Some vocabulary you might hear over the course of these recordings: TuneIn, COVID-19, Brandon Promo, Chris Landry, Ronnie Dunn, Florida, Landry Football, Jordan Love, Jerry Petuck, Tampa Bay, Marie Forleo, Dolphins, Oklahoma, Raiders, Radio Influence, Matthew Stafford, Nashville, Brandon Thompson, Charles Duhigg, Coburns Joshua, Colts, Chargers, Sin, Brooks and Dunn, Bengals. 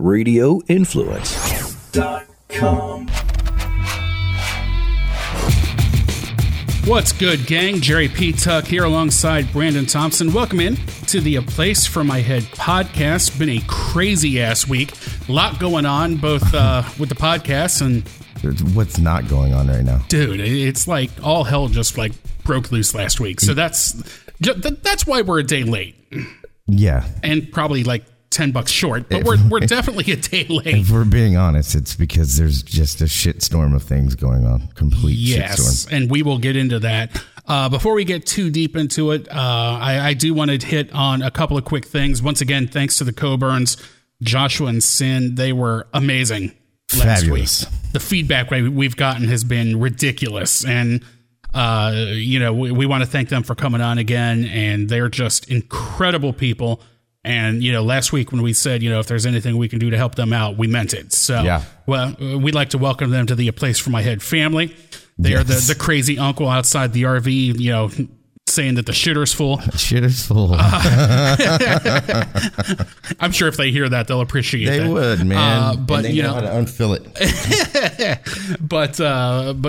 RadioInfluence.com. What's good, gang? Jerry Petuck here alongside Brandon Thompson. Welcome in to the A Place For My Head podcast. Been a crazy-ass week. A lot going on, both with the podcast and... What's not going on right now? Dude, it's like all hell just like broke loose last week. So that's why we're a day late. Yeah. And probably like $10 short, but we're definitely a day late. If we're being honest, it's because there's just a shitstorm of things going on. Complete shitstorm. Yes, and we will get into that. Before we get too deep into it, I do want to hit on a couple of quick things. Once again, thanks to the Coburns, Joshua and Sin. They were amazing last Fabulous. Week. The feedback we've gotten has been ridiculous, and we want to thank them for coming on again, and they're just incredible people. And, last week when we said, if there's anything we can do to help them out, we meant it. So, Well, we'd like to welcome them to the A Place For My Head family. They are the crazy uncle outside the RV, saying that the shitter's full. Shitter's full. I'm sure if they hear that, they'll appreciate it. They would, man. But and they know how to unfill it. But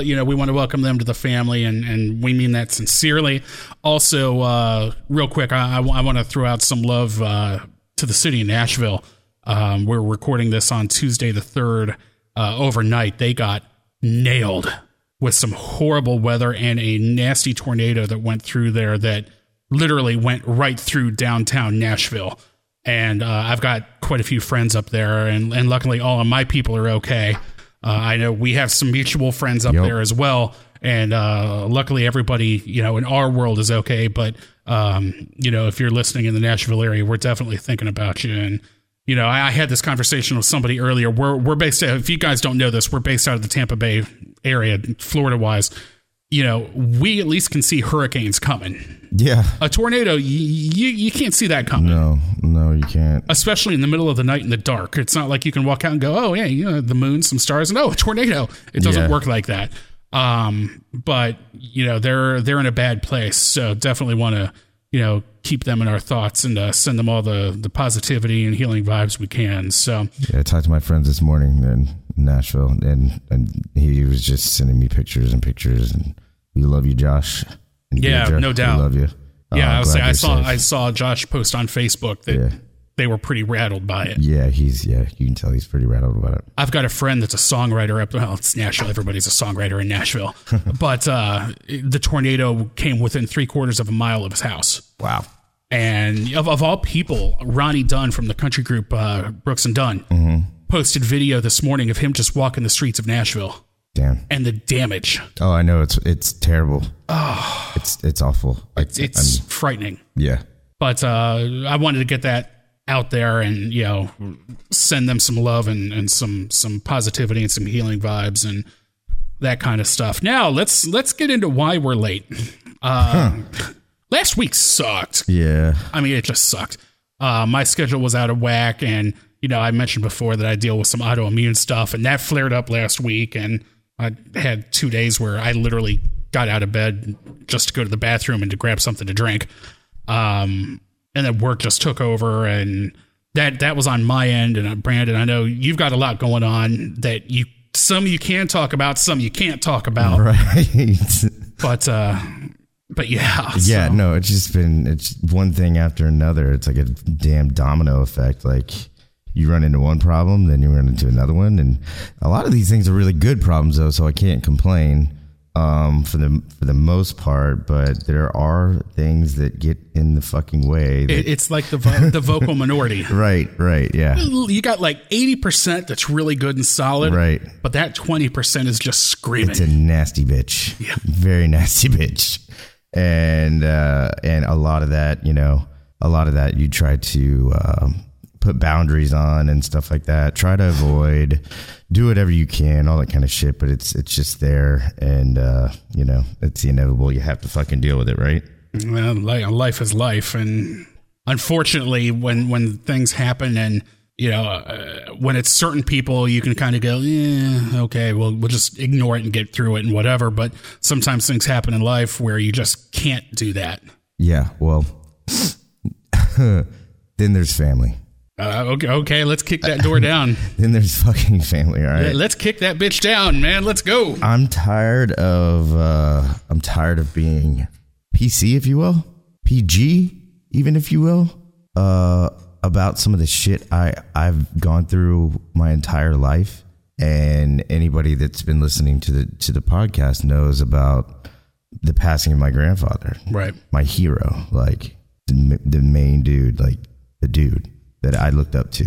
we want to welcome them to the family, and we mean that sincerely. Also, real quick, I want to throw out some love to the city of Nashville. We're recording this on Tuesday the 3rd. Overnight, they got nailed with some horrible weather and a nasty tornado that went through there that literally went right through downtown Nashville. And I've got quite a few friends up there, and luckily all of my people are okay. I know we have some mutual friends up there as well. And luckily everybody, in our world is okay. But, if you're listening in the Nashville area, we're definitely thinking about you. And, I had this conversation with somebody earlier. We're based out, if you guys don't know this, we're based out of the Tampa Bay area, Florida-wise. We at least can see hurricanes coming. Yeah. A tornado, you can't see that coming. No, you can't. Especially in the middle of the night in the dark. It's not like you can walk out and go, oh, yeah, the moon, some stars, and a tornado. It doesn't work like that. But, they're in a bad place, so definitely want to, keep them in our thoughts and send them all the positivity and healing vibes we can. So I talked to my friends this morning in Nashville, and he was just sending me pictures. And we love you, Josh. And Deidre, no doubt, we love you. I was saying, I saw Josh post on Facebook that they were pretty rattled by it. Yeah, you can tell he's pretty rattled about it. I've got a friend that's a songwriter it's Nashville. Everybody's a songwriter in Nashville. But the tornado came within 3/4 of a mile of his house. Wow. And of all people, Ronnie Dunn from the country group Brooks and Dunn posted video this morning of him just walking the streets of Nashville. Damn. And the damage. Oh, I know. It's terrible. Oh. It's awful. It's frightening. Yeah. But I wanted to get that out there and send them some love and some positivity and some healing vibes and that kind of stuff. Now let's get into why we're late. Last week sucked. I mean, it just sucked. My schedule was out of whack, and I mentioned before that I deal with some autoimmune stuff, and that flared up last week, and I had 2 days where I literally got out of bed just to go to the bathroom and to grab something to drink. And then work just took over, and that was on my end. And Brandon, I know you've got a lot going on that some you can talk about, some you can't talk about. Right. But yeah. Yeah, so. No, it's just been, it's one thing after another. It's like a damn domino effect. Like you run into one problem, then you run into another one. And a lot of these things are really good problems though. So I can't complain. For the most part, but there are things that get in the fucking way. It's like the vocal minority. Right, yeah. You got like 80% that's really good and solid. Right. But that 20% is just screaming. It's a nasty bitch. Yeah. Very nasty bitch. And a lot of that, you try to put boundaries on and stuff like that. Try to avoid, do whatever you can, all that kind of shit. But it's just there, and it's the inevitable. You have to fucking deal with it, right? Well, life is life, and unfortunately, when things happen, and when it's certain people, you can kind of go, yeah, okay, well, we'll just ignore it and get through it and whatever. But sometimes things happen in life where you just can't do that. Yeah, well, then there's family. Okay, let's kick that door down. Then there's fucking family, all right? Yeah, let's kick that bitch down, man. Let's go. I'm tired of being PC, if you will, PG, even if you will, about some of the shit I've gone through my entire life. And anybody that's been listening to the podcast knows about the passing of my grandfather, right? My hero, like the main dude, like the dude that I looked up to.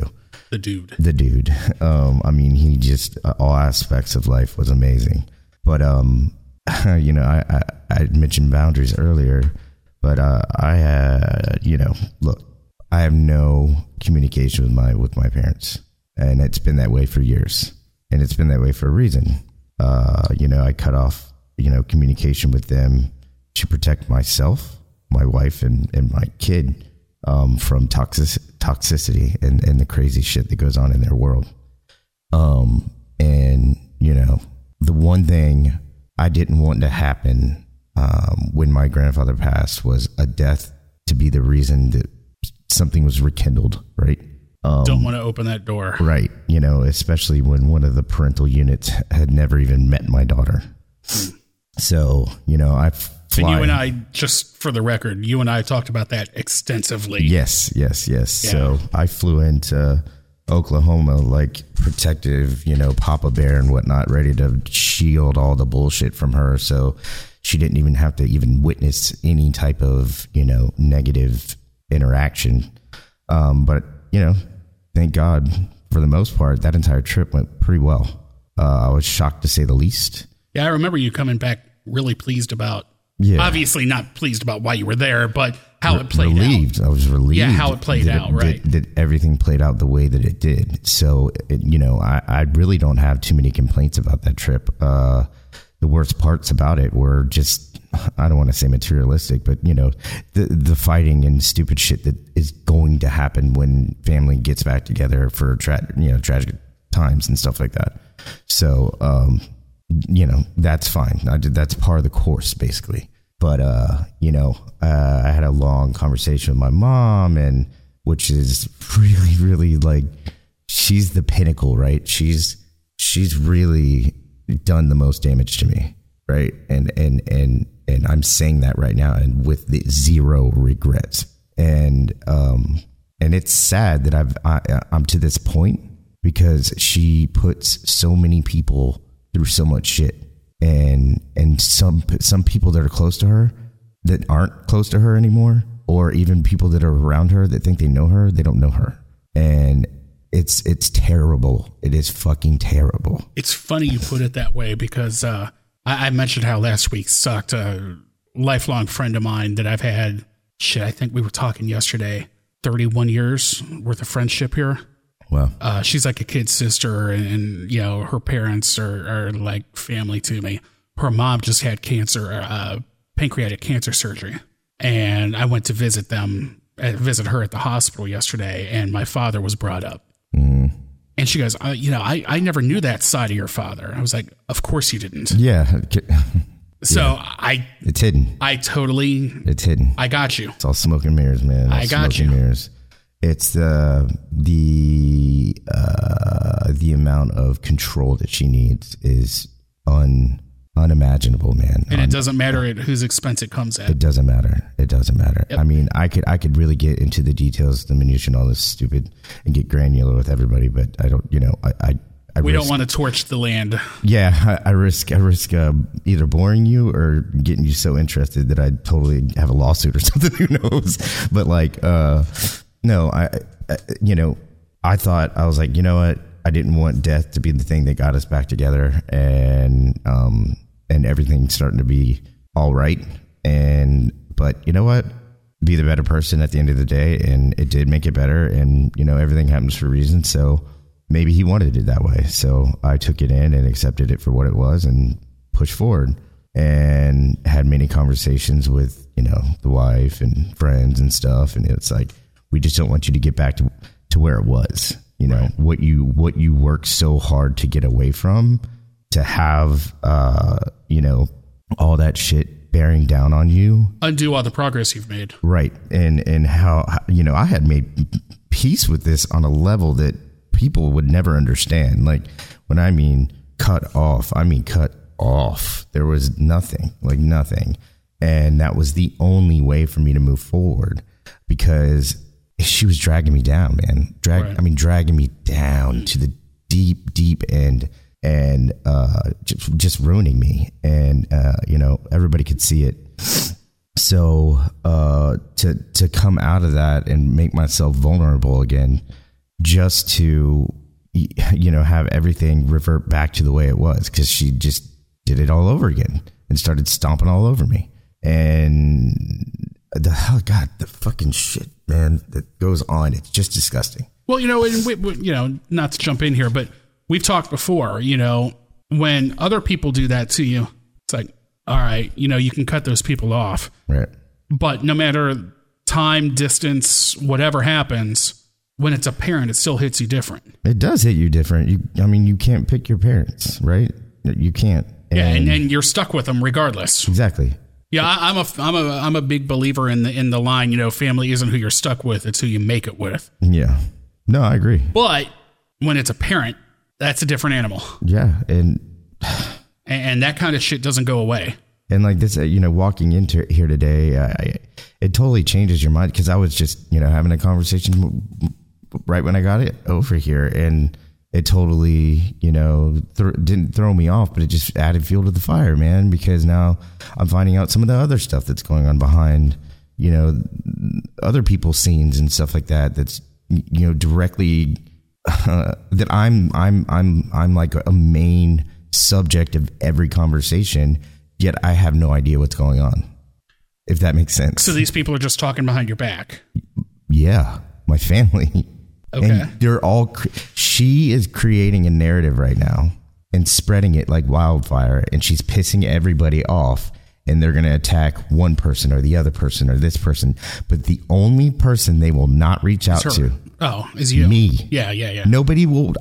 The dude. I mean, he just all aspects of life was amazing. But you know, I mentioned boundaries earlier, but I had, you know, look, I have no communication with my parents, and it's been that way for years. And it's been that way for a reason. You know, I cut off, you know, communication with them to protect myself, my wife, and my kid from toxicity and the crazy shit that goes on in their world. And, you know, the one thing I didn't want to happen when my grandfather passed was a death to be the reason that something was rekindled, right? Don't want to open that door. Right. You know, especially when one of the parental units had never even met my daughter. So, you know, and you and I, just for the record, you and I talked about that extensively. Yes. Yeah. So I flew into Oklahoma like protective, you know, Papa Bear and whatnot, ready to shield all the bullshit from her. So she didn't even have to even witness any type of, you know, negative interaction. But, you know, thank God, for the most part, that entire trip went pretty well. I was shocked to say the least. Yeah, I remember you coming back really pleased about, obviously not pleased about why you were there, but how it played out. I was relieved. Yeah, how it played out, right. That everything played out the way that it did. So, you know, I really don't have too many complaints about that trip. The worst parts about it were just, I don't want to say materialistic, but, you know, the fighting and stupid shit that is going to happen when family gets back together for tragic times and stuff like that. So, you know, that's fine. That's part of the course, basically. But, you know, I had a long conversation with my mom, and which is really, really like, she's the pinnacle, right? She's really done the most damage to me, right? And I'm saying that right now, and with the zero regrets. And it's sad that I'm to this point, because she puts so many people through so much shit, and some people that are close to her that aren't close to her anymore, or even people that are around her that think they know her, they don't know her. And it's terrible. It is fucking terrible. It's funny you put it that way, because I mentioned how last week sucked. A lifelong friend of mine that I've had, shit, I think we were talking yesterday, 31 years worth of friendship here. Wow. She's like a kid's sister, and you know, her parents are like family to me. Her mom just had cancer, pancreatic cancer surgery. And I went to visit her at the hospital yesterday, and my father was brought up. Mm-hmm. And she goes, you know, I never knew that side of your father. I was like, of course you didn't. Yeah. So yeah. It's hidden. It's hidden. I got you. It's all smoke and mirrors, man. I got you. Mirrors. It's the amount of control that she needs is unimaginable, man. And it doesn't matter at whose expense it comes at. It doesn't matter. Yep. I mean, I could really get into the details, the minutiae, and all this stupid, and get granular with everybody, but I don't. You know, we don't want to torch the land. Yeah, I risk either boring you or getting you so interested that I totally have a lawsuit or something. Who knows? But like, no, you know, I thought, I was like, you know what? I didn't want death to be the thing that got us back together, and everything's starting to be all right. But you know what? Be the better person at the end of the day, and it did make it better. And you know, everything happens for a reason. So maybe he wanted it that way. So I took it in and accepted it for what it was, and pushed forward, and had many conversations with, you know, the wife and friends and stuff. And it's like, we just don't want you to get back to where it was, you know, right. what you worked so hard to get away from, to have, you know, all that shit bearing down on you, undo all the progress you've made. Right. And how, you know, I had made peace with this on a level that people would never understand. Like when I mean cut off, I mean cut off. There was nothing, like nothing. And that was the only way for me to move forward, because she was dragging me down, man. Right. I mean, dragging me down to the deep, deep end, and just ruining me. And, you know, everybody could see it. So to come out of that and make myself vulnerable again, just to, you know, have everything revert back to the way it was, because she just did it all over again and started stomping all over me. And the fucking shit, man, that goes on. It's just disgusting. Well, you know, and we, you know, not to jump in here, but we've talked before, you know, when other people do that to you, it's like, all right, you know, you can cut those people off. Right. But no matter time, distance, whatever happens, when it's a parent, it still hits you different. It does hit you different. I mean, you can't pick your parents, right? You can't. And yeah, and you're stuck with them regardless. Exactly. Yeah, I'm a big believer in the line, you know, family isn't who you're stuck with, it's who you make it with. Yeah. No, I agree. But when it's a parent, that's a different animal. Yeah, and that kind of shit doesn't go away. And like this, you know, walking into here today, it totally changes your mind, because I was just, you know, having a conversation right when I got it over here, and it totally, you know, didn't throw me off, but it just added fuel to the fire, man, because now I'm finding out some of the other stuff that's going on behind, you know, other people's scenes and stuff like that. That's, you know, directly that I'm like a main subject of every conversation, yet I have no idea what's going on, if that makes sense. So these people are just talking behind your back. Yeah. My family. Okay. And they're all, she is creating a narrative right now and spreading it like wildfire, and she's pissing everybody off, and they're going to attack one person or the other person or this person. But the only person they will not reach out to. Oh, is you. Me. Yeah. Nobody will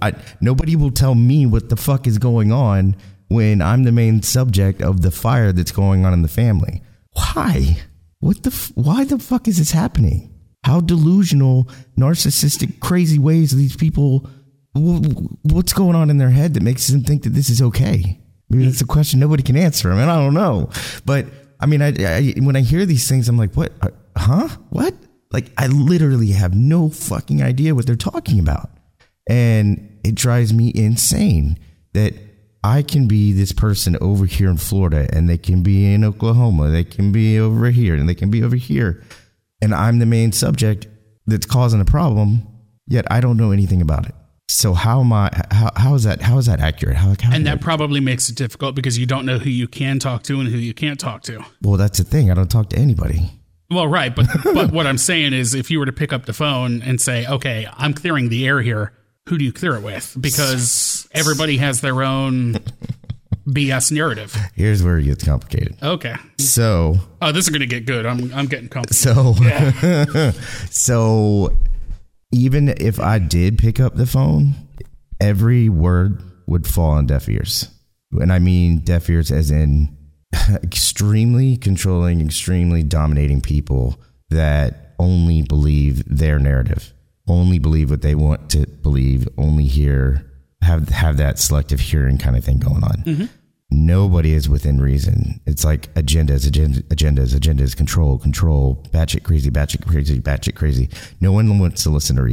tell me what the fuck is going on when I'm the main subject of the fire that's going on in the family. Why? Why the fuck is this happening? How delusional, narcissistic, crazy ways these people, what's going on in their head that makes them think that this is okay? Maybe that's a question nobody can answer. I mean, I don't know. But I mean, I when I hear these things, I'm like, what? Huh? What? Like, I literally have no fucking idea what they're talking about. And it drives me insane that I can be this person over here in Florida, and they can be in Oklahoma. They can be over here, and they can be over here. And I'm the main subject that's causing a problem, yet I don't know anything about it. So how is that accurate? And that probably makes it difficult, because you don't know who you can talk to and who you can't talk to. Well, that's the thing. I don't talk to anybody. Well, right. But what I'm saying is, if you were to pick up the phone and say, okay, I'm clearing the air here, who do you clear it with? Because everybody has their own BS narrative. Here's where it gets complicated. Okay. So. Oh, this is going to get good. I'm getting complicated. So, yeah. So even if I did pick up the phone, every word would fall on deaf ears. And I mean deaf ears as in extremely controlling, extremely dominating people that only believe their narrative, only believe what they want to believe, only hear, have that selective hearing kind of thing going on. Mm-hmm. Nobody is within reason. It's like agendas, control, batshit crazy. No one wants to listen to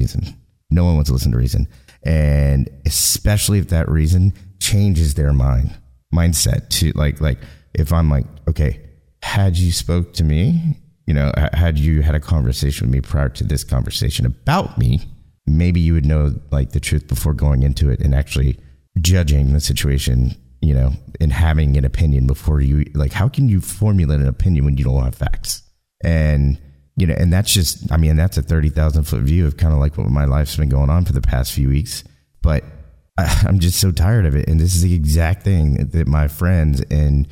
reason. And especially if that reason changes their mindset to like if I'm like, okay, had you spoke to me, you know, had you had a conversation with me prior to this conversation about me, maybe you would know like the truth before going into it and actually judging the situation, you know, and having an opinion before you, like, how can you formulate an opinion when you don't have facts? And, you know, and that's just, I mean, that's a 30,000 foot view of kind of like what my life's been going on for the past few weeks, but I'm just so tired of it. And this is the exact thing that my friends and,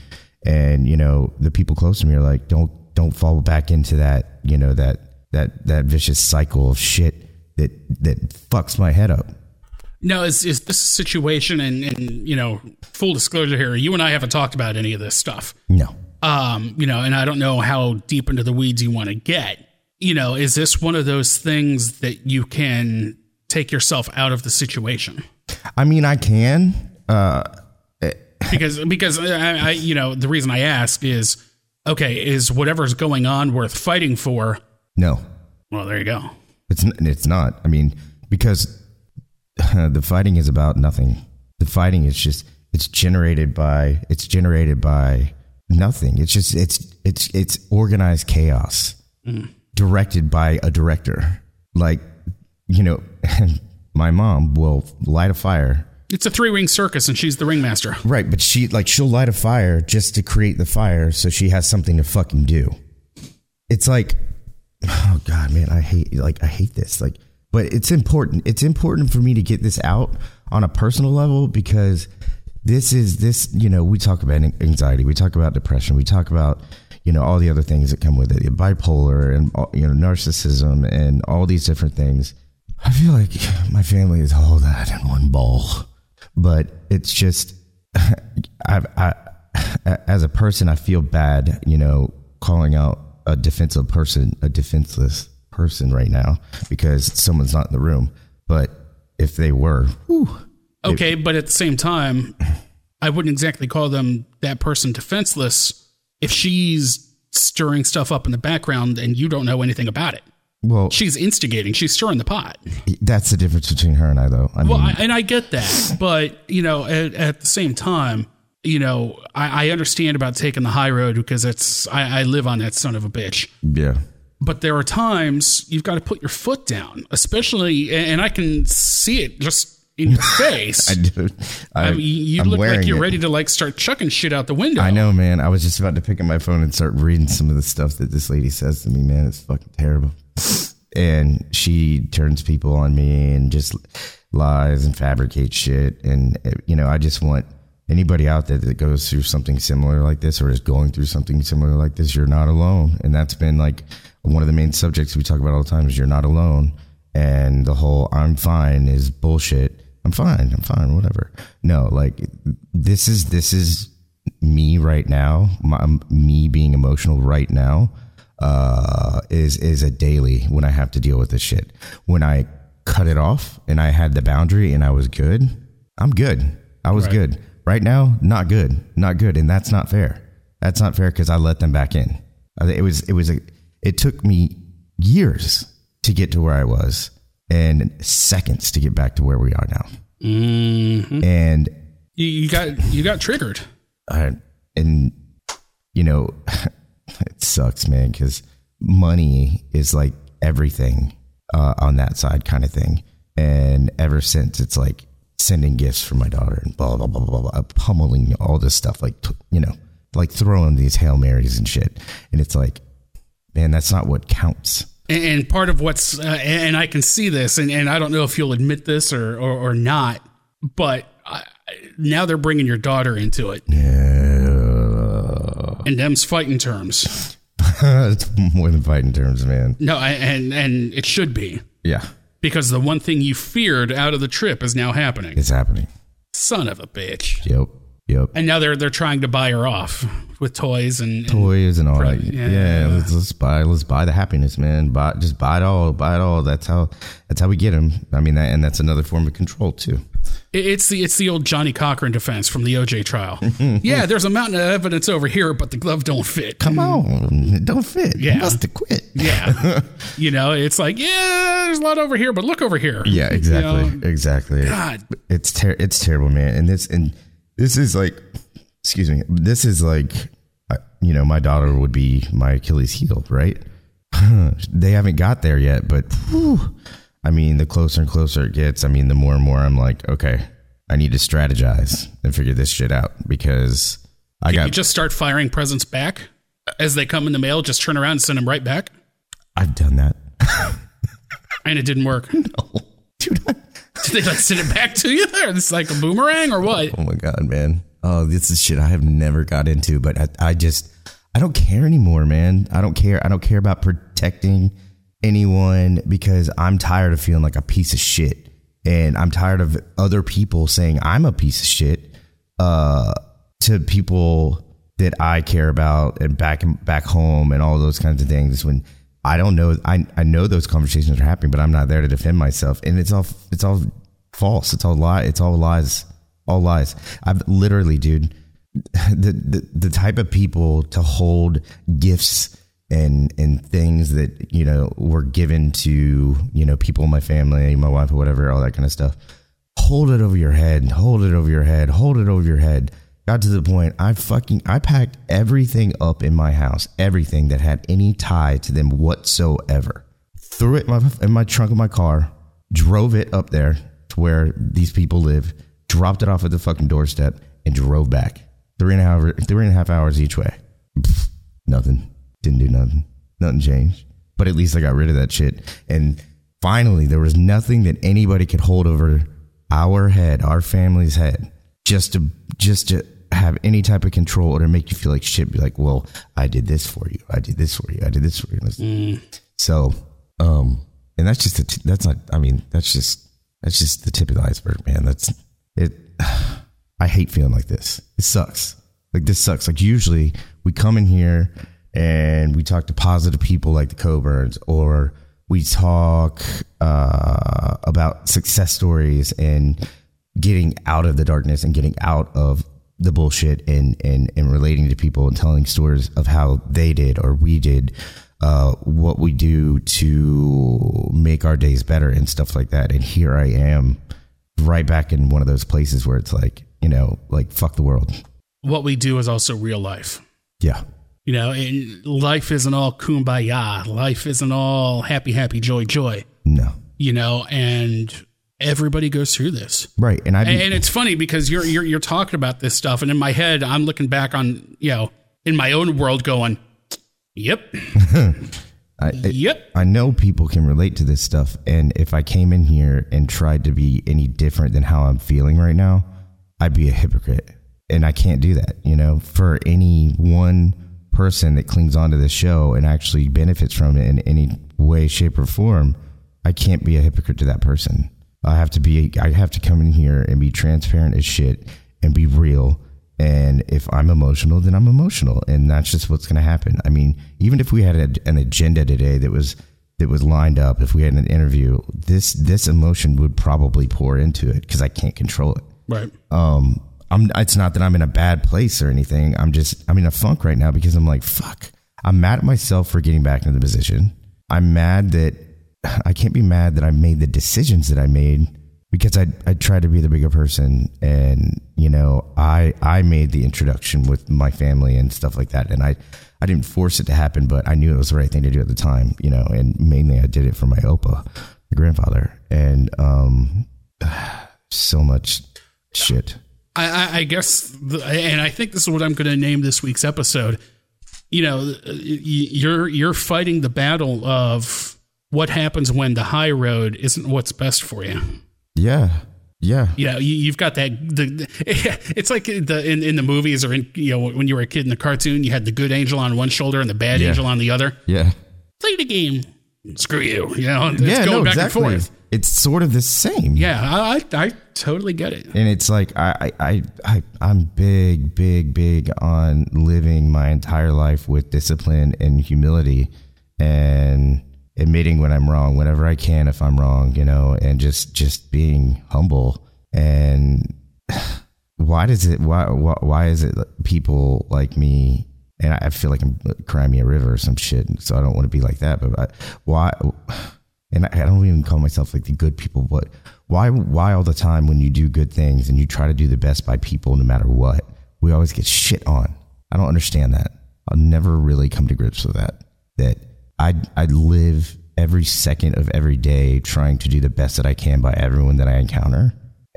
you know, the people close to me are like, don't fall back into that, you know, that vicious cycle of shit that fucks my head up. No, it's this situation, and you know, full disclosure here, you and I haven't talked about any of this stuff. No. And I don't know how deep into the weeds you want to get. You know, is this one of those things that you can take yourself out of the situation? I mean, I can. Because I you know, the reason I ask is, okay, is whatever's going on worth fighting for? No. Well, there you go. It's not. I mean, because the fighting is about nothing. The fighting is just, it's generated by nothing. It's just, it's organized chaos directed by a director. Like, you know, my mom will light a fire. It's a three-ring circus, and she's the ringmaster. Right, but she'll light a fire just to create the fire so she has something to fucking do. It's like, oh, God, man, I hate this. Like, but it's important. It's important for me to get this out on a personal level because this is, you know, we talk about anxiety. We talk about depression. We talk about, you know, all the other things that come with it, bipolar and, you know, narcissism and all these different things. I feel like my family is all that in one bowl. But it's just, as a person, I feel bad, you know, calling out a defenseless person right now because someone's not in the room. But if they were, okay. But at the same time, I wouldn't exactly call that person defenseless if she's stirring stuff up in the background and you don't know anything about it. Well, she's instigating. She's stirring the pot. That's the difference between her and I, though. I mean, I get that. But, you know, at the same time, you know, I understand about taking the high road because I live on that son of a bitch. Yeah. But there are times you've got to put your foot down, especially, and I can see it just in your face. I do. I mean, you look like you're ready to like start chucking shit out the window. I know, man. I was just about to pick up my phone and start reading some of the stuff that this lady says to me, man. It's fucking terrible. And she turns people on me and just lies and fabricates shit. And, you know, I just want anybody out there that goes through something similar like this or is going through something similar like this, you're not alone. And that's been like one of the main subjects we talk about all the time is you're not alone. And the whole I'm fine is bullshit. I'm fine, whatever. No, like this is me right now. Me being emotional right now. Is a daily when I have to deal with this shit. When I cut it off and I had the boundary and I was good, I'm good. I was good. Right now, not good. And that's not fair. That's not fair because I let them back in. It took me years to get to where I was and seconds to get back to where we are now. Mm-hmm. And you got triggered. And you know, it sucks, man, because money is like everything on that side kind of thing. And ever since, it's like sending gifts for my daughter and blah, blah, blah, blah, blah, pummeling all this stuff, like, you know, like throwing these Hail Marys and shit. And it's like, man, that's not what counts. And part of what's and I can see this and I don't know if you'll admit this or not, but now they're bringing your daughter into it. Yeah. And them's fighting terms. It's more than fighting terms, man. No, and it should be. Yeah. Because the one thing you feared out of the trip is now happening. It's happening. Son of a bitch. Yep. And now they're trying to buy her off with toys and toys and all that. Right. Yeah. Let's buy the happiness, man. Buy it all. That's how we get them. I mean, and that's another form of control too. It's the old Johnny Cochran defense from the OJ trial. Yeah, there's a mountain of evidence over here, but the glove don't fit. Come on, it don't fit. Yeah, you must have quit. Yeah, you know, it's like there's a lot over here, but look over here. Yeah, exactly, you know? Exactly. God, it's terrible, man. And this is like, excuse me, this is like, you know, my daughter would be my Achilles heel, right? They haven't got there yet, but. Whew, I mean, the closer and closer it gets, I mean, the more and more I'm like, okay, I need to strategize and figure this shit out because Can you just start firing presents back as they come in the mail? Just turn around and send them right back? I've done that. And it didn't work. No. Dude, did they like send it back to you? It's like a boomerang or what? Oh, my God, man. Oh, this is shit I have never got into, but I don't care anymore, man. I don't care. I don't care about protecting anyone because I'm tired of feeling like a piece of shit and I'm tired of other people saying I'm a piece of shit to people that I care about and back home and all those kinds of things. When I don't know, I know those conversations are happening, but I'm not there to defend myself. And it's all false. It's all lie. It's all lies. All lies. I've literally, dude, the type of people to hold gifts and things that, you know, were given to, you know, people in my family, my wife or whatever, all that kind of stuff. Hold it over your head. Hold it over your head. Hold it over your head. Got to the point I packed everything up in my house, everything that had any tie to them whatsoever. Threw it in my trunk of my car, drove it up there to where these people live, dropped it off at the fucking doorstep, and drove back. 3.5 hours each way. Pfft, nothing. Didn't do nothing. Nothing changed. But at least I got rid of that shit. And finally, there was nothing that anybody could hold over our head, our family's head, just to have any type of control or to make you feel like shit. Be like, well, I did this for you. I did this for you. I did this for you. So, and that's just, that's not, I mean, that's just the tip of the iceberg, man. That's it. I hate feeling like this. It sucks. Like this sucks. Like usually we come in here and we talk to positive people like the Coburns, or we talk about success stories and getting out of the darkness and getting out of the bullshit and relating to people and telling stories of how they did or we did, what we do to make our days better and stuff like that. And here I am right back in one of those places where it's like, you know, like fuck the world. What we do is also real life. Yeah. You know, and life isn't all kumbaya. Life isn't all happy, happy, joy, joy. No. You know, and everybody goes through this. Right. And it's funny because you're talking about this stuff. And in my head, I'm looking back on, you know, in my own world going, yep. I know people can relate to this stuff. And if I came in here and tried to be any different than how I'm feeling right now, I'd be a hypocrite. And I can't do that, you know, for any one person that clings onto this show and actually benefits from it in any way, shape, or form. I can't be a hypocrite to that person. I have to come in here and be transparent as shit and be real. And if I'm emotional, then I'm emotional. And that's just what's going to happen. I mean, even if we had an agenda today that was lined up, if we had an interview, this emotion would probably pour into it because I can't control it. Right. It's not that I'm in a bad place or anything. I'm in a funk right now because I'm like, fuck, I'm mad at myself for getting back into the position. I'm mad that I can't be mad that I made the decisions that I made because I tried to be the bigger person. And, you know, I made the introduction with my family and stuff like that. And I didn't force it to happen, but I knew it was the right thing to do at the time, you know, and mainly I did it for my opa, my grandfather, and so much shit. I guess, and I think this is what I'm going to name this week's episode. You know, you're fighting the battle of what happens when the high road isn't what's best for you. Yeah, yeah. You know, you've got that. It's like in the movies or in, you know, when you were a kid in the cartoon, you had the good angel on one shoulder and the bad angel on the other. Yeah. Play the game. Screw you. You know, it's going back and forth. It's sort of the same. Yeah, I totally get it. And it's like I'm big on living my entire life with discipline and humility and admitting when I'm wrong, whenever I can, if I'm wrong, you know, and just being humble. And why is it people like me? And I feel like I'm crying me a river or some shit. So I don't want to be like that. But why? And I don't even call myself like the good people. But why all the time when you do good things and you try to do the best by people, no matter what, we always get shit on? I don't understand that. I'll never really come to grips with that. That I live every second of every day trying to do the best that I can by everyone that I encounter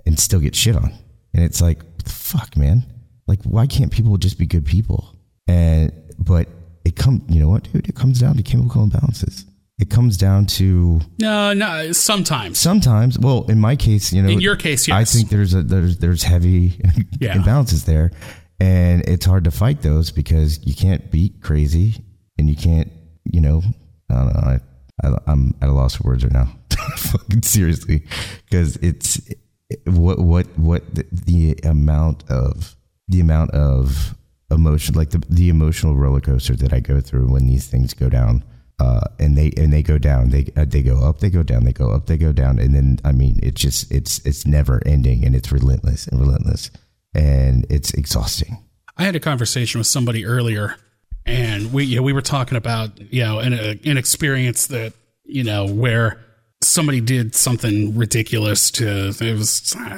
and still get shit on. And it's like, what the fuck, man? Like, why can't people just be good people? But you know what, dude? It comes down to chemical imbalances. It comes down to no. Sometimes. Well, in my case, you know, in your case, yes. I think there's heavy imbalances there, and it's hard to fight those because you can't be crazy and you can't. You know, I don't know. I'm at a loss for words right now. Fucking seriously, because it's what the amount of emotion, like the emotional roller coaster that I go through when these things go down. And they go down, they go up, they go down, they go up, they go down. And then, I mean, it's just, it's never ending, and it's relentless and relentless, and it's exhausting. I had a conversation with somebody earlier, and we were talking about, an experience that, where somebody did something ridiculous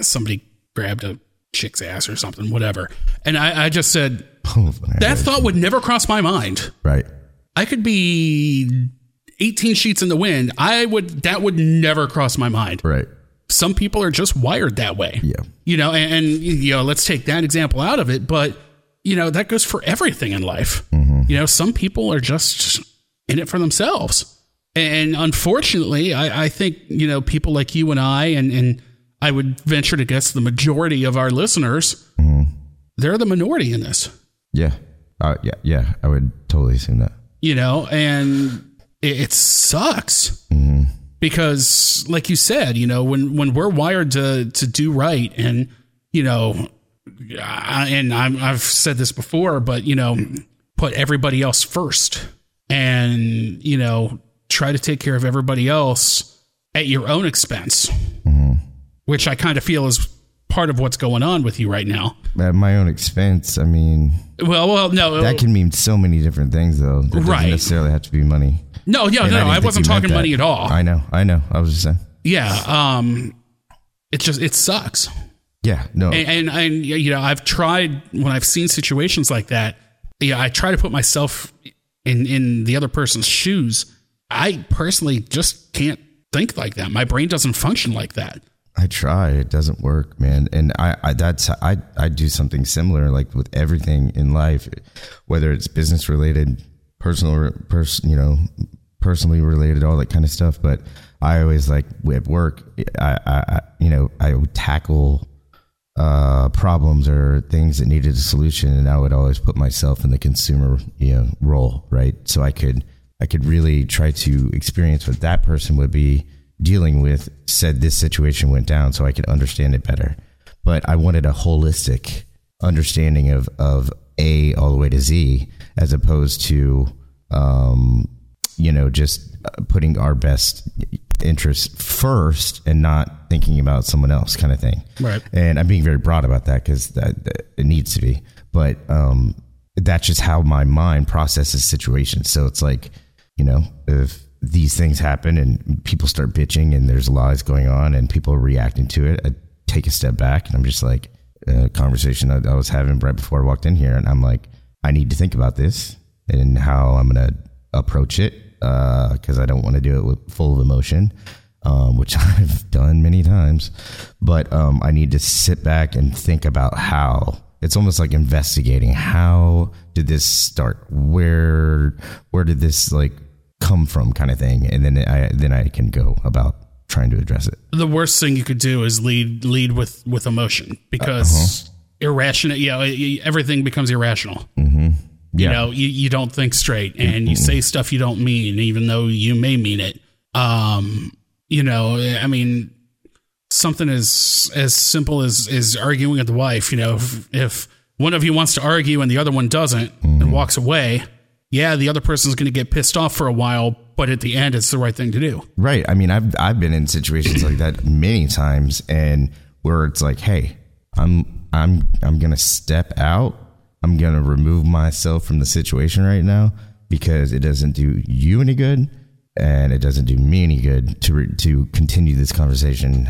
somebody grabbed a chick's ass or something, whatever. And I just said, that thought would never cross my mind. Right. I could be 18 sheets in the wind. That would never cross my mind. Right. Some people are just wired that way. Yeah. Let's take that example out of it. But, that goes for everything in life. Mm-hmm. Some people are just in it for themselves. And unfortunately, I think, people like you and I, and I would venture to guess the majority of our listeners, mm-hmm. they're the minority in this. Yeah. Yeah. I would totally assume that. And it sucks mm-hmm. because, like you said, when we're wired to do right, and I've said this before, but put everybody else first, and try to take care of everybody else at your own expense, mm-hmm. which I kind of feel is part of what's going on with you right now. At my own expense, I mean. Well, no. That can mean so many different things, though. That right. Doesn't necessarily have to be money. No. I wasn't talking money at all. I know. I was just saying. Yeah. It's just, it sucks. Yeah. No. And I've tried, when I've seen situations like that, I try to put myself in the other person's shoes. I personally just can't think like that. My brain doesn't function like that. I try. It doesn't work, man. And I do something similar, like with everything in life, whether it's business related, personally related, all that kind of stuff. But I always, like at work, I would tackle problems or things that needed a solution, and I would always put myself in the consumer role, right? So I could really try to experience what that person would be dealing with, said this situation went down, so I could understand it better. But I wanted a holistic understanding of A all the way to Z, as opposed to, just putting our best interests first and not thinking about someone else kind of thing. Right. And I'm being very broad about that because it needs to be. But that's just how my mind processes situations. So it's like, if these things happen and people start bitching and there's lies going on and people are reacting to it, I take a step back, and I'm just like, a conversation I was having right before I walked in here, and I'm like, I need to think about this and how I'm going to approach it, because I don't want to do it with full of emotion, which I've done many times. But I need to sit back and think about how. It's almost like investigating, how did this start? Where did this come from, kind of thing, and then I can go about trying to address it. The worst thing you could do is lead with emotion, because irrational, everything becomes irrational. Mm-hmm. Yeah. You don't think straight, and mm-hmm. you say stuff you don't mean, even though you may mean it. I mean, something as simple as arguing with the wife. If one of you wants to argue and the other one doesn't, mm-hmm. and walks away. Yeah, the other person's going to get pissed off for a while, but at the end, it's the right thing to do. Right. I mean, I've been in situations like that many times, and where it's like, hey, I'm going to step out. I'm going to remove myself from the situation right now, because it doesn't do you any good, and it doesn't do me any good to continue this conversation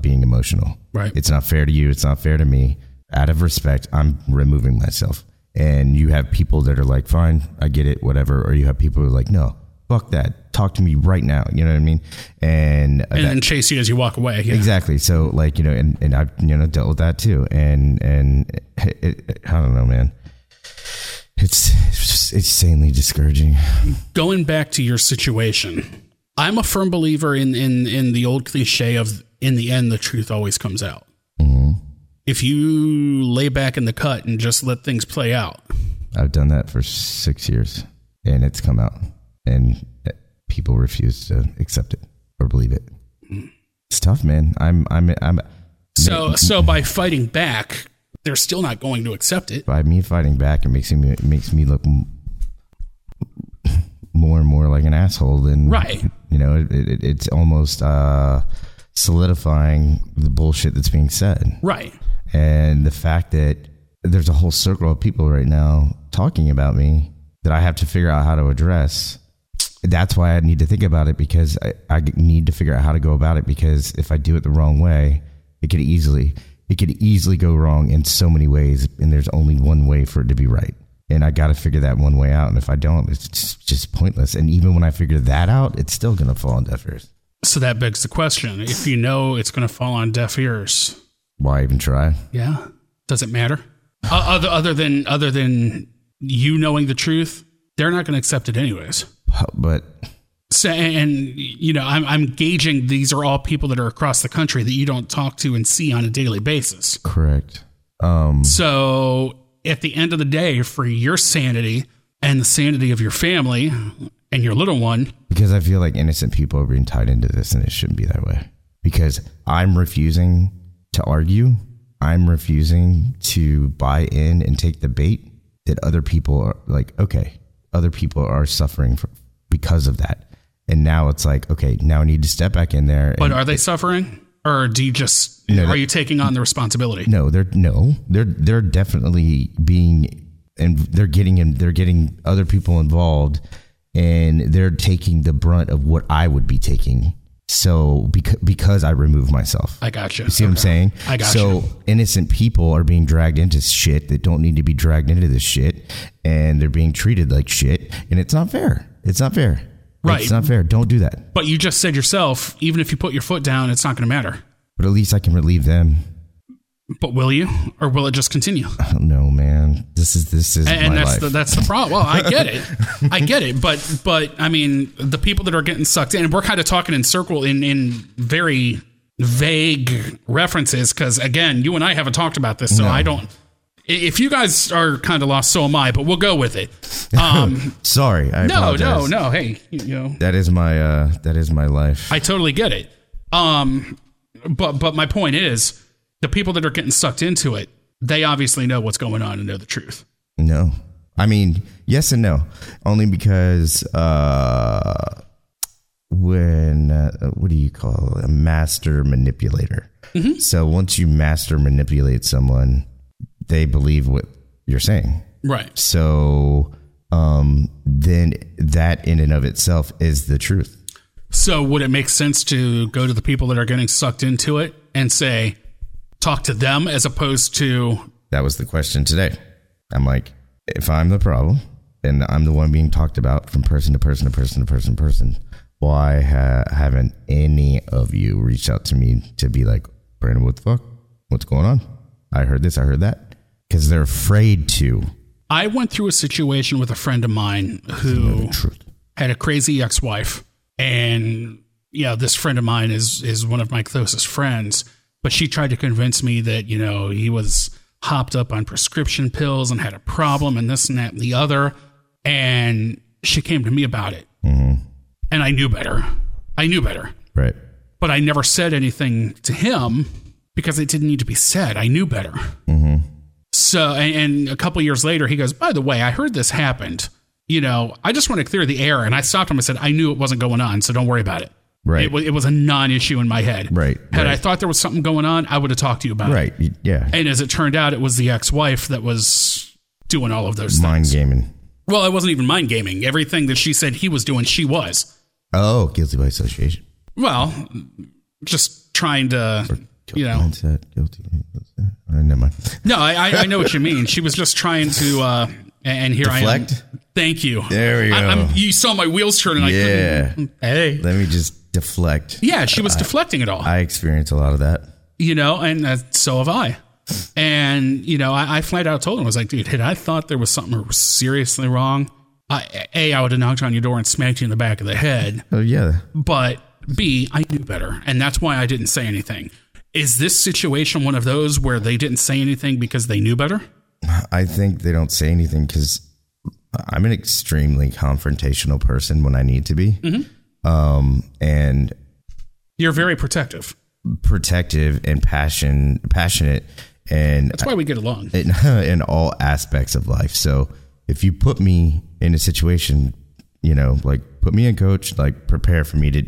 being emotional. Right. It's not fair to you. It's not fair to me. Out of respect, I'm removing myself. And you have people that are like, fine, I get it, whatever. Or you have people who are like, no, fuck that. Talk to me right now. You know what I mean? And chase you as you walk away. Yeah. Exactly. So and I've, dealt with that too. And I don't know, man, it's insanely discouraging. Going back to your situation, I'm a firm believer in the old cliche of, in the end, the truth always comes out. If you lay back in the cut and just let things play out. I've done that for 6 years, and it's come out, and people refuse to accept it or believe it. It's tough, man. I'm so by fighting back, they're still not going to accept it. By me fighting back, it makes me look more and more like an asshole than, right. You know, it's almost solidifying the bullshit that's being said. Right. And the fact that there's a whole circle of people right now talking about me that I have to figure out how to address. That's why I need to think about it, because I need to figure out how to go about it, because if I do it the wrong way, it could easily go wrong in so many ways, and there's only one way for it to be right. And I got to figure that one way out. And if I don't, it's just pointless. And even when I figure that out, it's still going to fall on deaf ears. So that begs the question. If you know it's going to fall on deaf ears, why even try? Yeah. Does it matter? Other than you knowing the truth, they're not going to accept it anyways. But so, and you know, I'm gauging these are all people that are across the country that you don't talk to and see on a daily basis. Correct. So at the end of the day, for your sanity and the sanity of your family and your little one, because I feel like innocent people are being tied into this, and it shouldn't be that way, because I'm refusing to argue. I'm refusing to buy in and take the bait that other people are like, okay, other people are suffering because of that. And now it's like, okay, now I need to step back in there. But are they suffering, or do you just, are you taking on the responsibility? No, they're definitely being, and they're getting other people involved, and they're taking the brunt of what I would be taking. So because I remove myself. I got you. You see what I'm saying? I got you. So innocent people are being dragged into shit that don't need to be dragged into this shit, and they're being treated like shit, and it's not fair. It's not fair. Right. It's not fair. Don't do that. But you just said yourself, even if you put your foot down, it's not going to matter. But at least I can relieve them. But will you, or will it just continue? I don't know, man. This is and my life. That's the problem. Well, I get it. But I mean, the people that are getting sucked in, and we're kind of talking in circle in very vague references, because again, you and I haven't talked about this, so no. I don't. If you guys are kind of lost, so am I. But we'll go with it. Sorry. I apologize. Hey, you know, that is my life. I totally get it. But my point is, the people that are getting sucked into it, they obviously know what's going on and know the truth. No. I mean, yes and no. Only because what do you call it? A master manipulator. Mm-hmm. So once you master manipulate someone, they believe what you're saying. Right. So then that in and of itself is the truth. So would it make sense to go to the people that are getting sucked into it and say, talk to them, as opposed to... That was the question today. I'm like, if I'm the problem and I'm the one being talked about from person to person to person to person to person, why haven't any of you reached out to me to be like, Brandon, what the fuck? What's going on? I heard this. I heard that. Because they're afraid to. I went through a situation with a friend of mine who had a crazy ex-wife. And yeah, this friend of mine is one of my closest friends. But she tried to convince me that, you know, he was hopped up on prescription pills and had a problem and this and that and the other. And she came to me about it. Mm-hmm. And I knew better. Right. But I never said anything to him because it didn't need to be said. I knew better. Mm-hmm. So, and a couple of years later, he goes, by the way, I heard this happened. You know, I just want to clear the air. And I stopped him and said, I knew it wasn't going on, so don't worry about it. Right. It was a non-issue in my head. Right. Had I thought there was something going on, I would have talked to you about it. Right. Yeah. And as it turned out, it was the ex-wife that was doing all of those things. Mind gaming. Well, it wasn't even mind gaming. Everything that she said he was doing, she was. Oh, guilty by association. Well, just trying to, you know. Mindset, guilty. Never mind. No, I know what you mean. She was just trying to, and here deflect? I am. Thank you. There we go. You saw my wheels turning. Yeah. Hey. Let me just. Deflect. Yeah, she was deflecting it all. I experienced a lot of that. You know, and so have I. And, you know, I flat out told him, I was like, dude, had I thought there was something seriously wrong, I would have knocked on your door and smacked you in the back of the head. Oh, yeah. But B, I knew better. And that's why I didn't say anything. Is this situation one of those where they didn't say anything because they knew better? I think they don't say anything because I'm an extremely confrontational person when I need to be. Mm-hmm. And you're very protective and passionate And that's why we get along in all aspects of life. So if you put me in a situation, you know, like put me in coach, like prepare for me to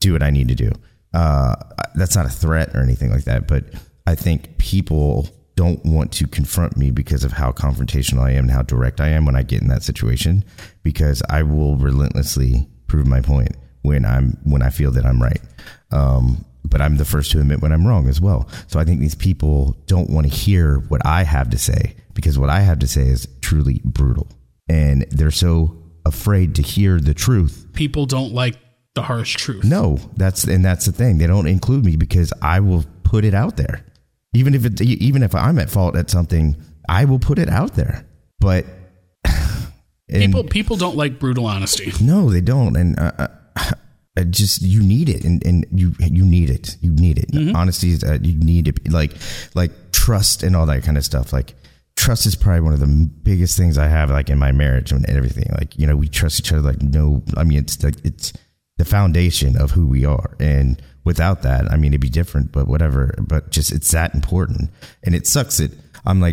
do what I need to do. That's not a threat or anything like that. But I think people don't want to confront me because of how confrontational I am and how direct I am when I get in that situation, because I will relentlessly prove my point when I feel that I'm right. But I'm the first to admit when I'm wrong as well. So I think these people don't want to hear what I have to say, because what I have to say is truly brutal. And they're so afraid to hear the truth. People don't like the harsh truth. No, that's the thing. They don't include me because I will put it out there. Even if I'm at fault at something, I will put it out there. But people don't like brutal honesty. No, they don't. And you need it, and you need it. You need it. Mm-hmm. Honesty is you need it. Like trust and all that kind of stuff. Like trust is probably one of the biggest things I have, like in my marriage and everything. Like, you know, we trust each other. Like, no, I mean, it's like it's the foundation of who we are. And without that, I mean, it'd be different. But whatever. But just it's that important, and it sucks. I'm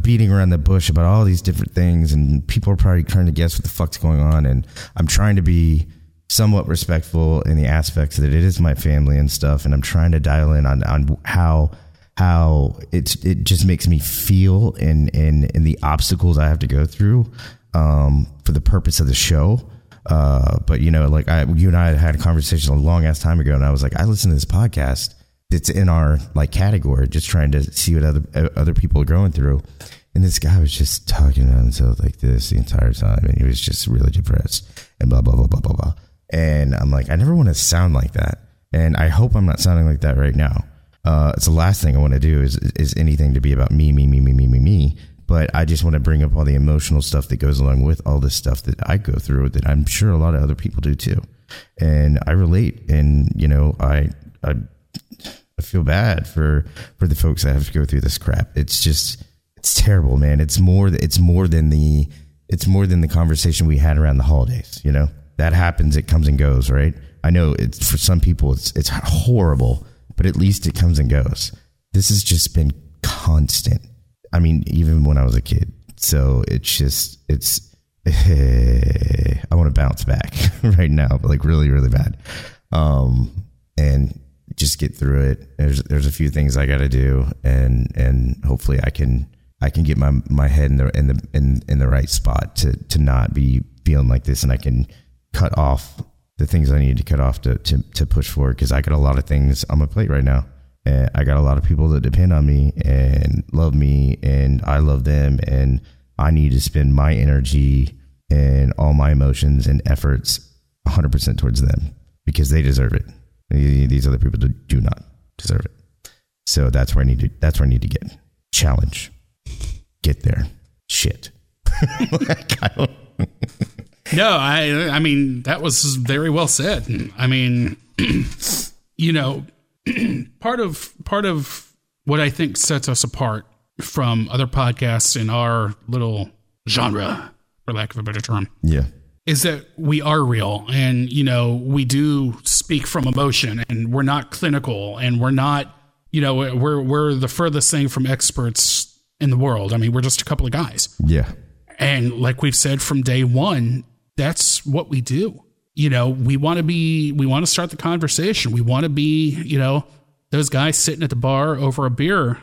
beating around the bush about all these different things, and people are probably trying to guess what the fuck's going on, and I'm trying to be somewhat respectful in the aspects that it is my family and stuff. And I'm trying to dial in on how it just makes me feel and the obstacles I have to go through, for the purpose of the show. But you know, like you and I had a conversation a long ass time ago, and I was like, I listen to this podcast that's in our like category, just trying to see what other people are going through. And this guy was just talking about himself like this the entire time. And he was just really depressed and blah, blah, blah, blah, blah, blah. And I'm like, I never want to sound like that. And I hope I'm not sounding like that right now. It's the last thing I want to do is anything to be about me. But I just want to bring up all the emotional stuff that goes along with all this stuff that I go through, that I'm sure a lot of other people do too. And I relate. And, you know, I feel bad for the folks that have to go through this crap. It's just, it's terrible, man. It's more than the conversation we had around the holidays. You know, that happens. It comes and goes, right? I know it's for some people it's horrible, but at least it comes and goes. This has just been constant. I mean, even when I was a kid. So it's just, I want to bounce back right now, but like really, really bad. And just get through it. There's a few things I got to do, and hopefully I can get my head in the right spot to not be feeling like this, and I can cut off the things I need to cut off to push forward, because I got a lot of things on my plate right now, and I got a lot of people that depend on me and love me, and I love them, and I need to spend my energy and all my emotions and efforts 100% towards them, because they deserve it. These other people do not deserve it. So that's where I need to get challenge. Get there. Shit. Like, I mean, that was very well said. I mean, you know, part of what I think sets us apart from other podcasts in our little genre, for lack of a better term. Yeah. Is that we are real, and, you know, we do speak from emotion, and we're not clinical, and we're not, you know, we're the furthest thing from experts in the world. I mean, we're just a couple of guys. Yeah. And like we've said from day one, that's what we do. You know, we want to start the conversation. We want to be, you know, those guys sitting at the bar over a beer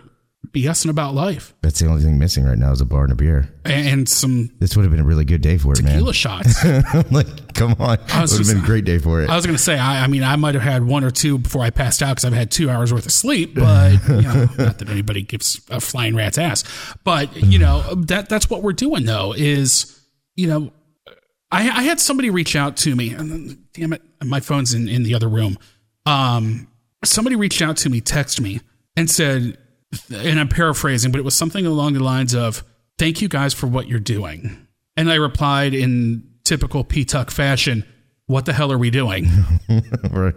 BSing about life. That's the only thing missing right now is a bar and a beer. And some... This would have been a really good day for it, man. Tequila shots. Like, come on. It would have been a great day for it. I was going to say, I mean, I might have had one or two before I passed out, because I've had 2 hours worth of sleep, but, you know, not that anybody gives a flying rat's ass. But, you know, that's what we're doing, though, is, you know, I had somebody reach out to me, and damn it, my phone's in the other room. Somebody reached out to me, texted me, and said... And I'm paraphrasing, but it was something along the lines of, thank you guys for what you're doing. And I replied in typical Petuck fashion, what the hell are we doing? Right.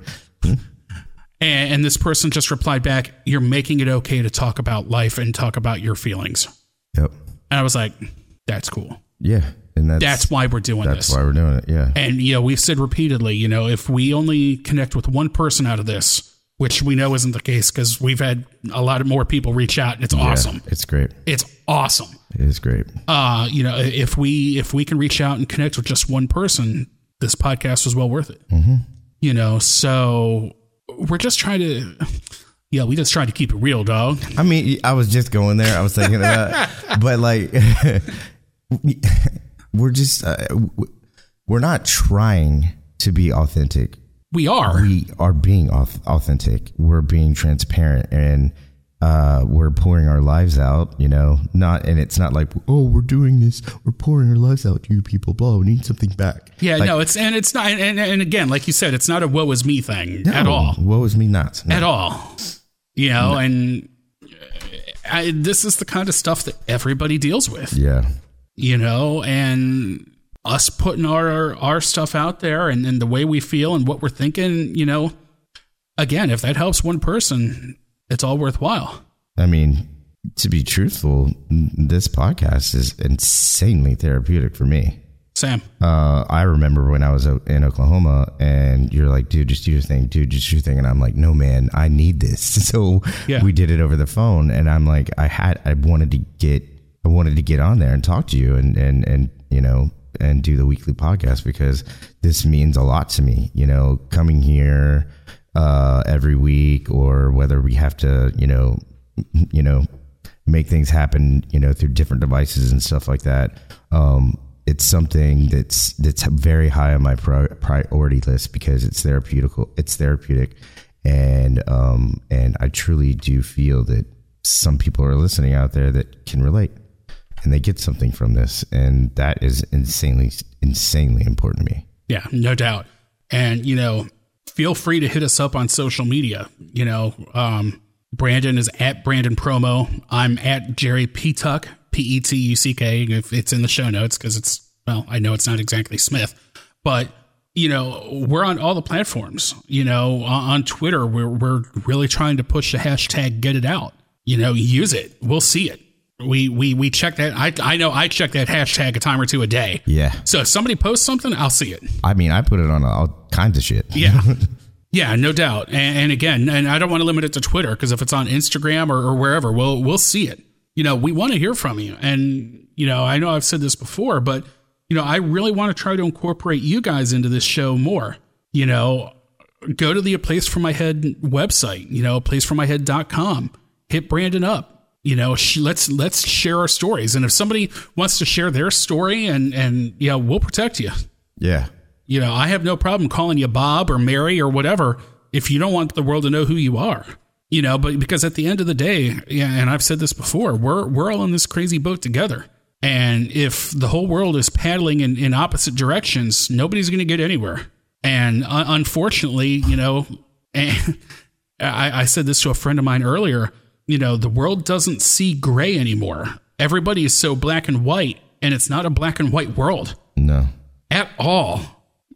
And this person just replied back, you're making it okay to talk about life and talk about your feelings. Yep. And I was like, that's cool. Yeah. And that's why we're doing this. That's why we're doing it. Yeah. And, you know, we've said repeatedly, you know, if we only connect with one person out of this, which we know isn't the case because we've had a lot of more people reach out, and it's awesome. Yeah, it's great. It's awesome. It is great. You know, if we can reach out and connect with just one person, this podcast was well worth it. Mm-hmm. You know, so we're just trying to, yeah, we just trying to keep it real, dog. I mean, I was just going there. I was thinking about, but like, we're just, we're not trying to be authentic. We are. We are being authentic. We're being transparent, and we're pouring our lives out, you know, not, and it's not like, oh, we're doing this, we're pouring our lives out to you people, blah, we need something back. Yeah, like, no, it's not, and again, like you said, it's not a woe is me thing at all. Woe is me not. No. At all. You know, no. And this is the kind of stuff that everybody deals with. Yeah. You know, and us putting our stuff out there and the way we feel and what we're thinking, you know, again, if that helps one person, it's all worthwhile. I mean, to be truthful, this podcast is insanely therapeutic for me. Sam. I remember when I was in Oklahoma and you're like, dude, just do your thing. Dude, just do your thing. And I'm like, no, man, I need this. So yeah. We did it over the phone. And I'm like, I wanted to get on there and talk to you and you know, and do the weekly podcast because this means a lot to me, you know, coming here every week, or whether we have to, you know, make things happen, you know, through different devices and stuff like that. It's something that's very high on my priority list because it's therapeutic. And I truly do feel that some people are listening out there that can relate and they get something from this. And that is insanely, insanely important to me. Yeah, no doubt. And, you know, feel free to hit us up on social media. You know, Brandon is at Brandon Promo. I'm at Jerry Petuck, Petuck. If it's in the show notes, because it's, well, I know it's not exactly Smith, but you know, we're on all the platforms. You know, on Twitter, we're really trying to push the hashtag Get It Out. You know, use it. We'll see it. We check that. I know I check that hashtag a time or two a day. Yeah. So if somebody posts something, I'll see it. I mean, I put it on all kinds of shit. Yeah. Yeah, no doubt. And again, and I don't want to limit it to Twitter because if it's on Instagram or wherever, we'll see it. You know, we want to hear from you. And, you know I've said this before, but, you know, I really want to try to incorporate you guys into this show more. You know, go to the A Place For My Head website, you know, placeformyhead.com. Hit Brandon up. You know, let's share our stories. And if somebody wants to share their story and yeah, we'll protect you. Yeah. You know, I have no problem calling you Bob or Mary or whatever if you don't want the world to know who you are, you know, but because at the end of the day, yeah, and I've said this before, we're all in this crazy boat together. And if the whole world is paddling in opposite directions, nobody's going to get anywhere. And unfortunately, you know, and I said this to a friend of mine earlier, you know, the world doesn't see gray anymore. Everybody is so black and white, and it's not a black and white world. No. At all.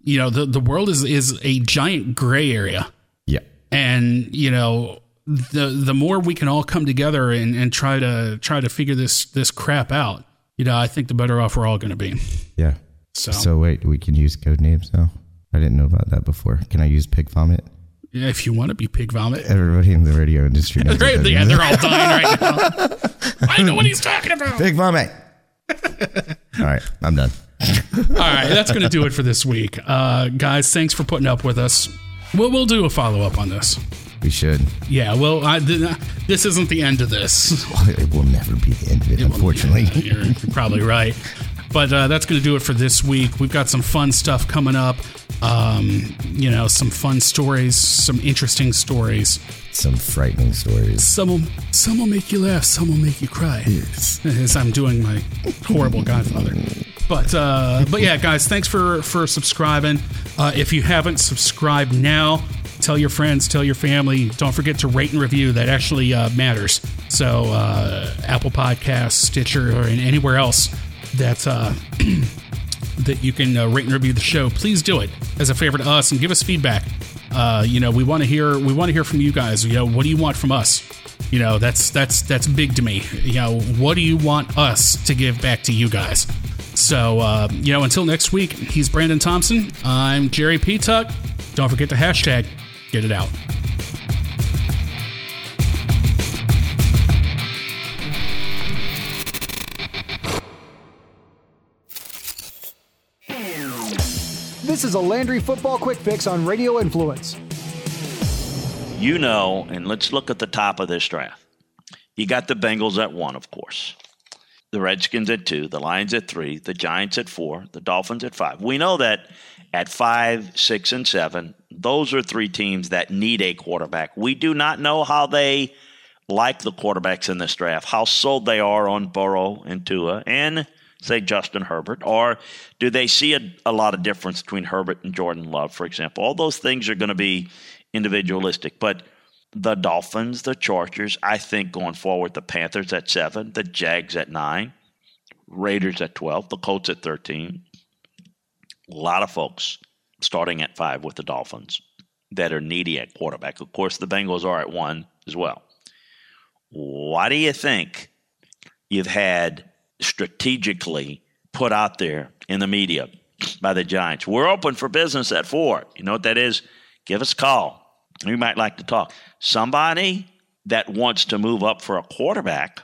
You know, the world is a giant gray area. Yeah. And, you know, the more we can all come together and try to figure this crap out, you know, I think the better off we're all going to be. Yeah. So wait, we can use code names now? I didn't know about that before. Can I use pig vomit? Yeah, if you want to be pig vomit. Everybody in the radio industry knows. Yeah, they're all dying right now. I know what he's talking about. Pig vomit. All right, I'm done. All right, that's going to do it for this week. Guys, thanks for putting up with us. We'll do a follow-up on this. We should. Yeah, well, this isn't the end of this. It will never be the end of it, unfortunately. You're probably right. But that's going to do it for this week. We've got some fun stuff coming up. You know, some fun stories, some interesting stories. Some frightening stories. Some will make you laugh. Some will make you cry. Yes. As I'm doing my horrible Godfather. But yeah, guys, thanks for subscribing. If you haven't, subscribe now. Tell your friends, tell your family. Don't forget to rate and review. That actually matters. So Apple Podcasts, Stitcher, or anywhere else that you can rate and review the show. Please do it as a favor to us and give us feedback. You know, we want to hear from you guys. You know, what do you want from us? You know, that's big to me. You know, what do you want us to give back to you guys? So, you know, until next week, he's Brandon Thompson. I'm Jerry Petuck. Don't forget to hashtag Get It Out. This is a Landry Football Quick Fix on Radio Influence. You know, and let's look at the top of this draft. You got the Bengals at 1, of course. The Redskins at 2, the Lions at 3, the Giants at 4, the Dolphins at 5. We know that at 5, 6, and 7, those are three teams that need a quarterback. We do not know how they like the quarterbacks in this draft, how sold they are on Burrow and Tua and, say, Justin Herbert, or do they see a lot of difference between Herbert and Jordan Love, for example. All those things are going to be individualistic, but the Dolphins, the Chargers, I think going forward, the Panthers at 7, the Jags at 9, Raiders at 12, the Colts at 13. A lot of folks starting at 5 with the Dolphins that are needy at quarterback. Of course, the Bengals are at 1 as well. Why do you think you've had strategically put out there in the media by the Giants? We're open for business at 4. You know what that is? Give us a call. We might like to talk. Somebody that wants to move up for a quarterback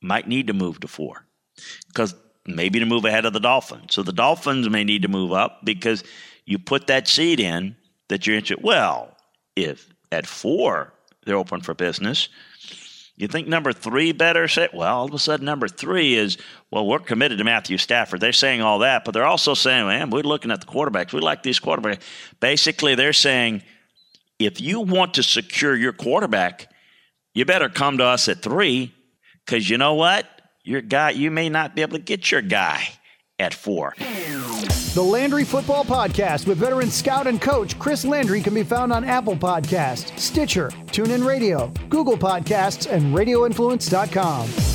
might need to move to 4 because maybe to move ahead of the Dolphins. So the Dolphins may need to move up because you put that seed in that you're interested. Well, if at 4 they're open for business, you think number 3 better say, well, all of a sudden number 3 is, well, we're committed to Matthew Stafford. They're saying all that, but they're also saying, man, we're looking at the quarterbacks. We like these quarterbacks. Basically, they're saying, if you want to secure your quarterback, you better come to us at 3 because you know what? Your guy, you may not be able to get your guy at 4. The Landry Football Podcast with veteran scout and coach Chris Landry can be found on Apple Podcasts, Stitcher, TuneIn Radio, Google Podcasts, and RadioInfluence.com.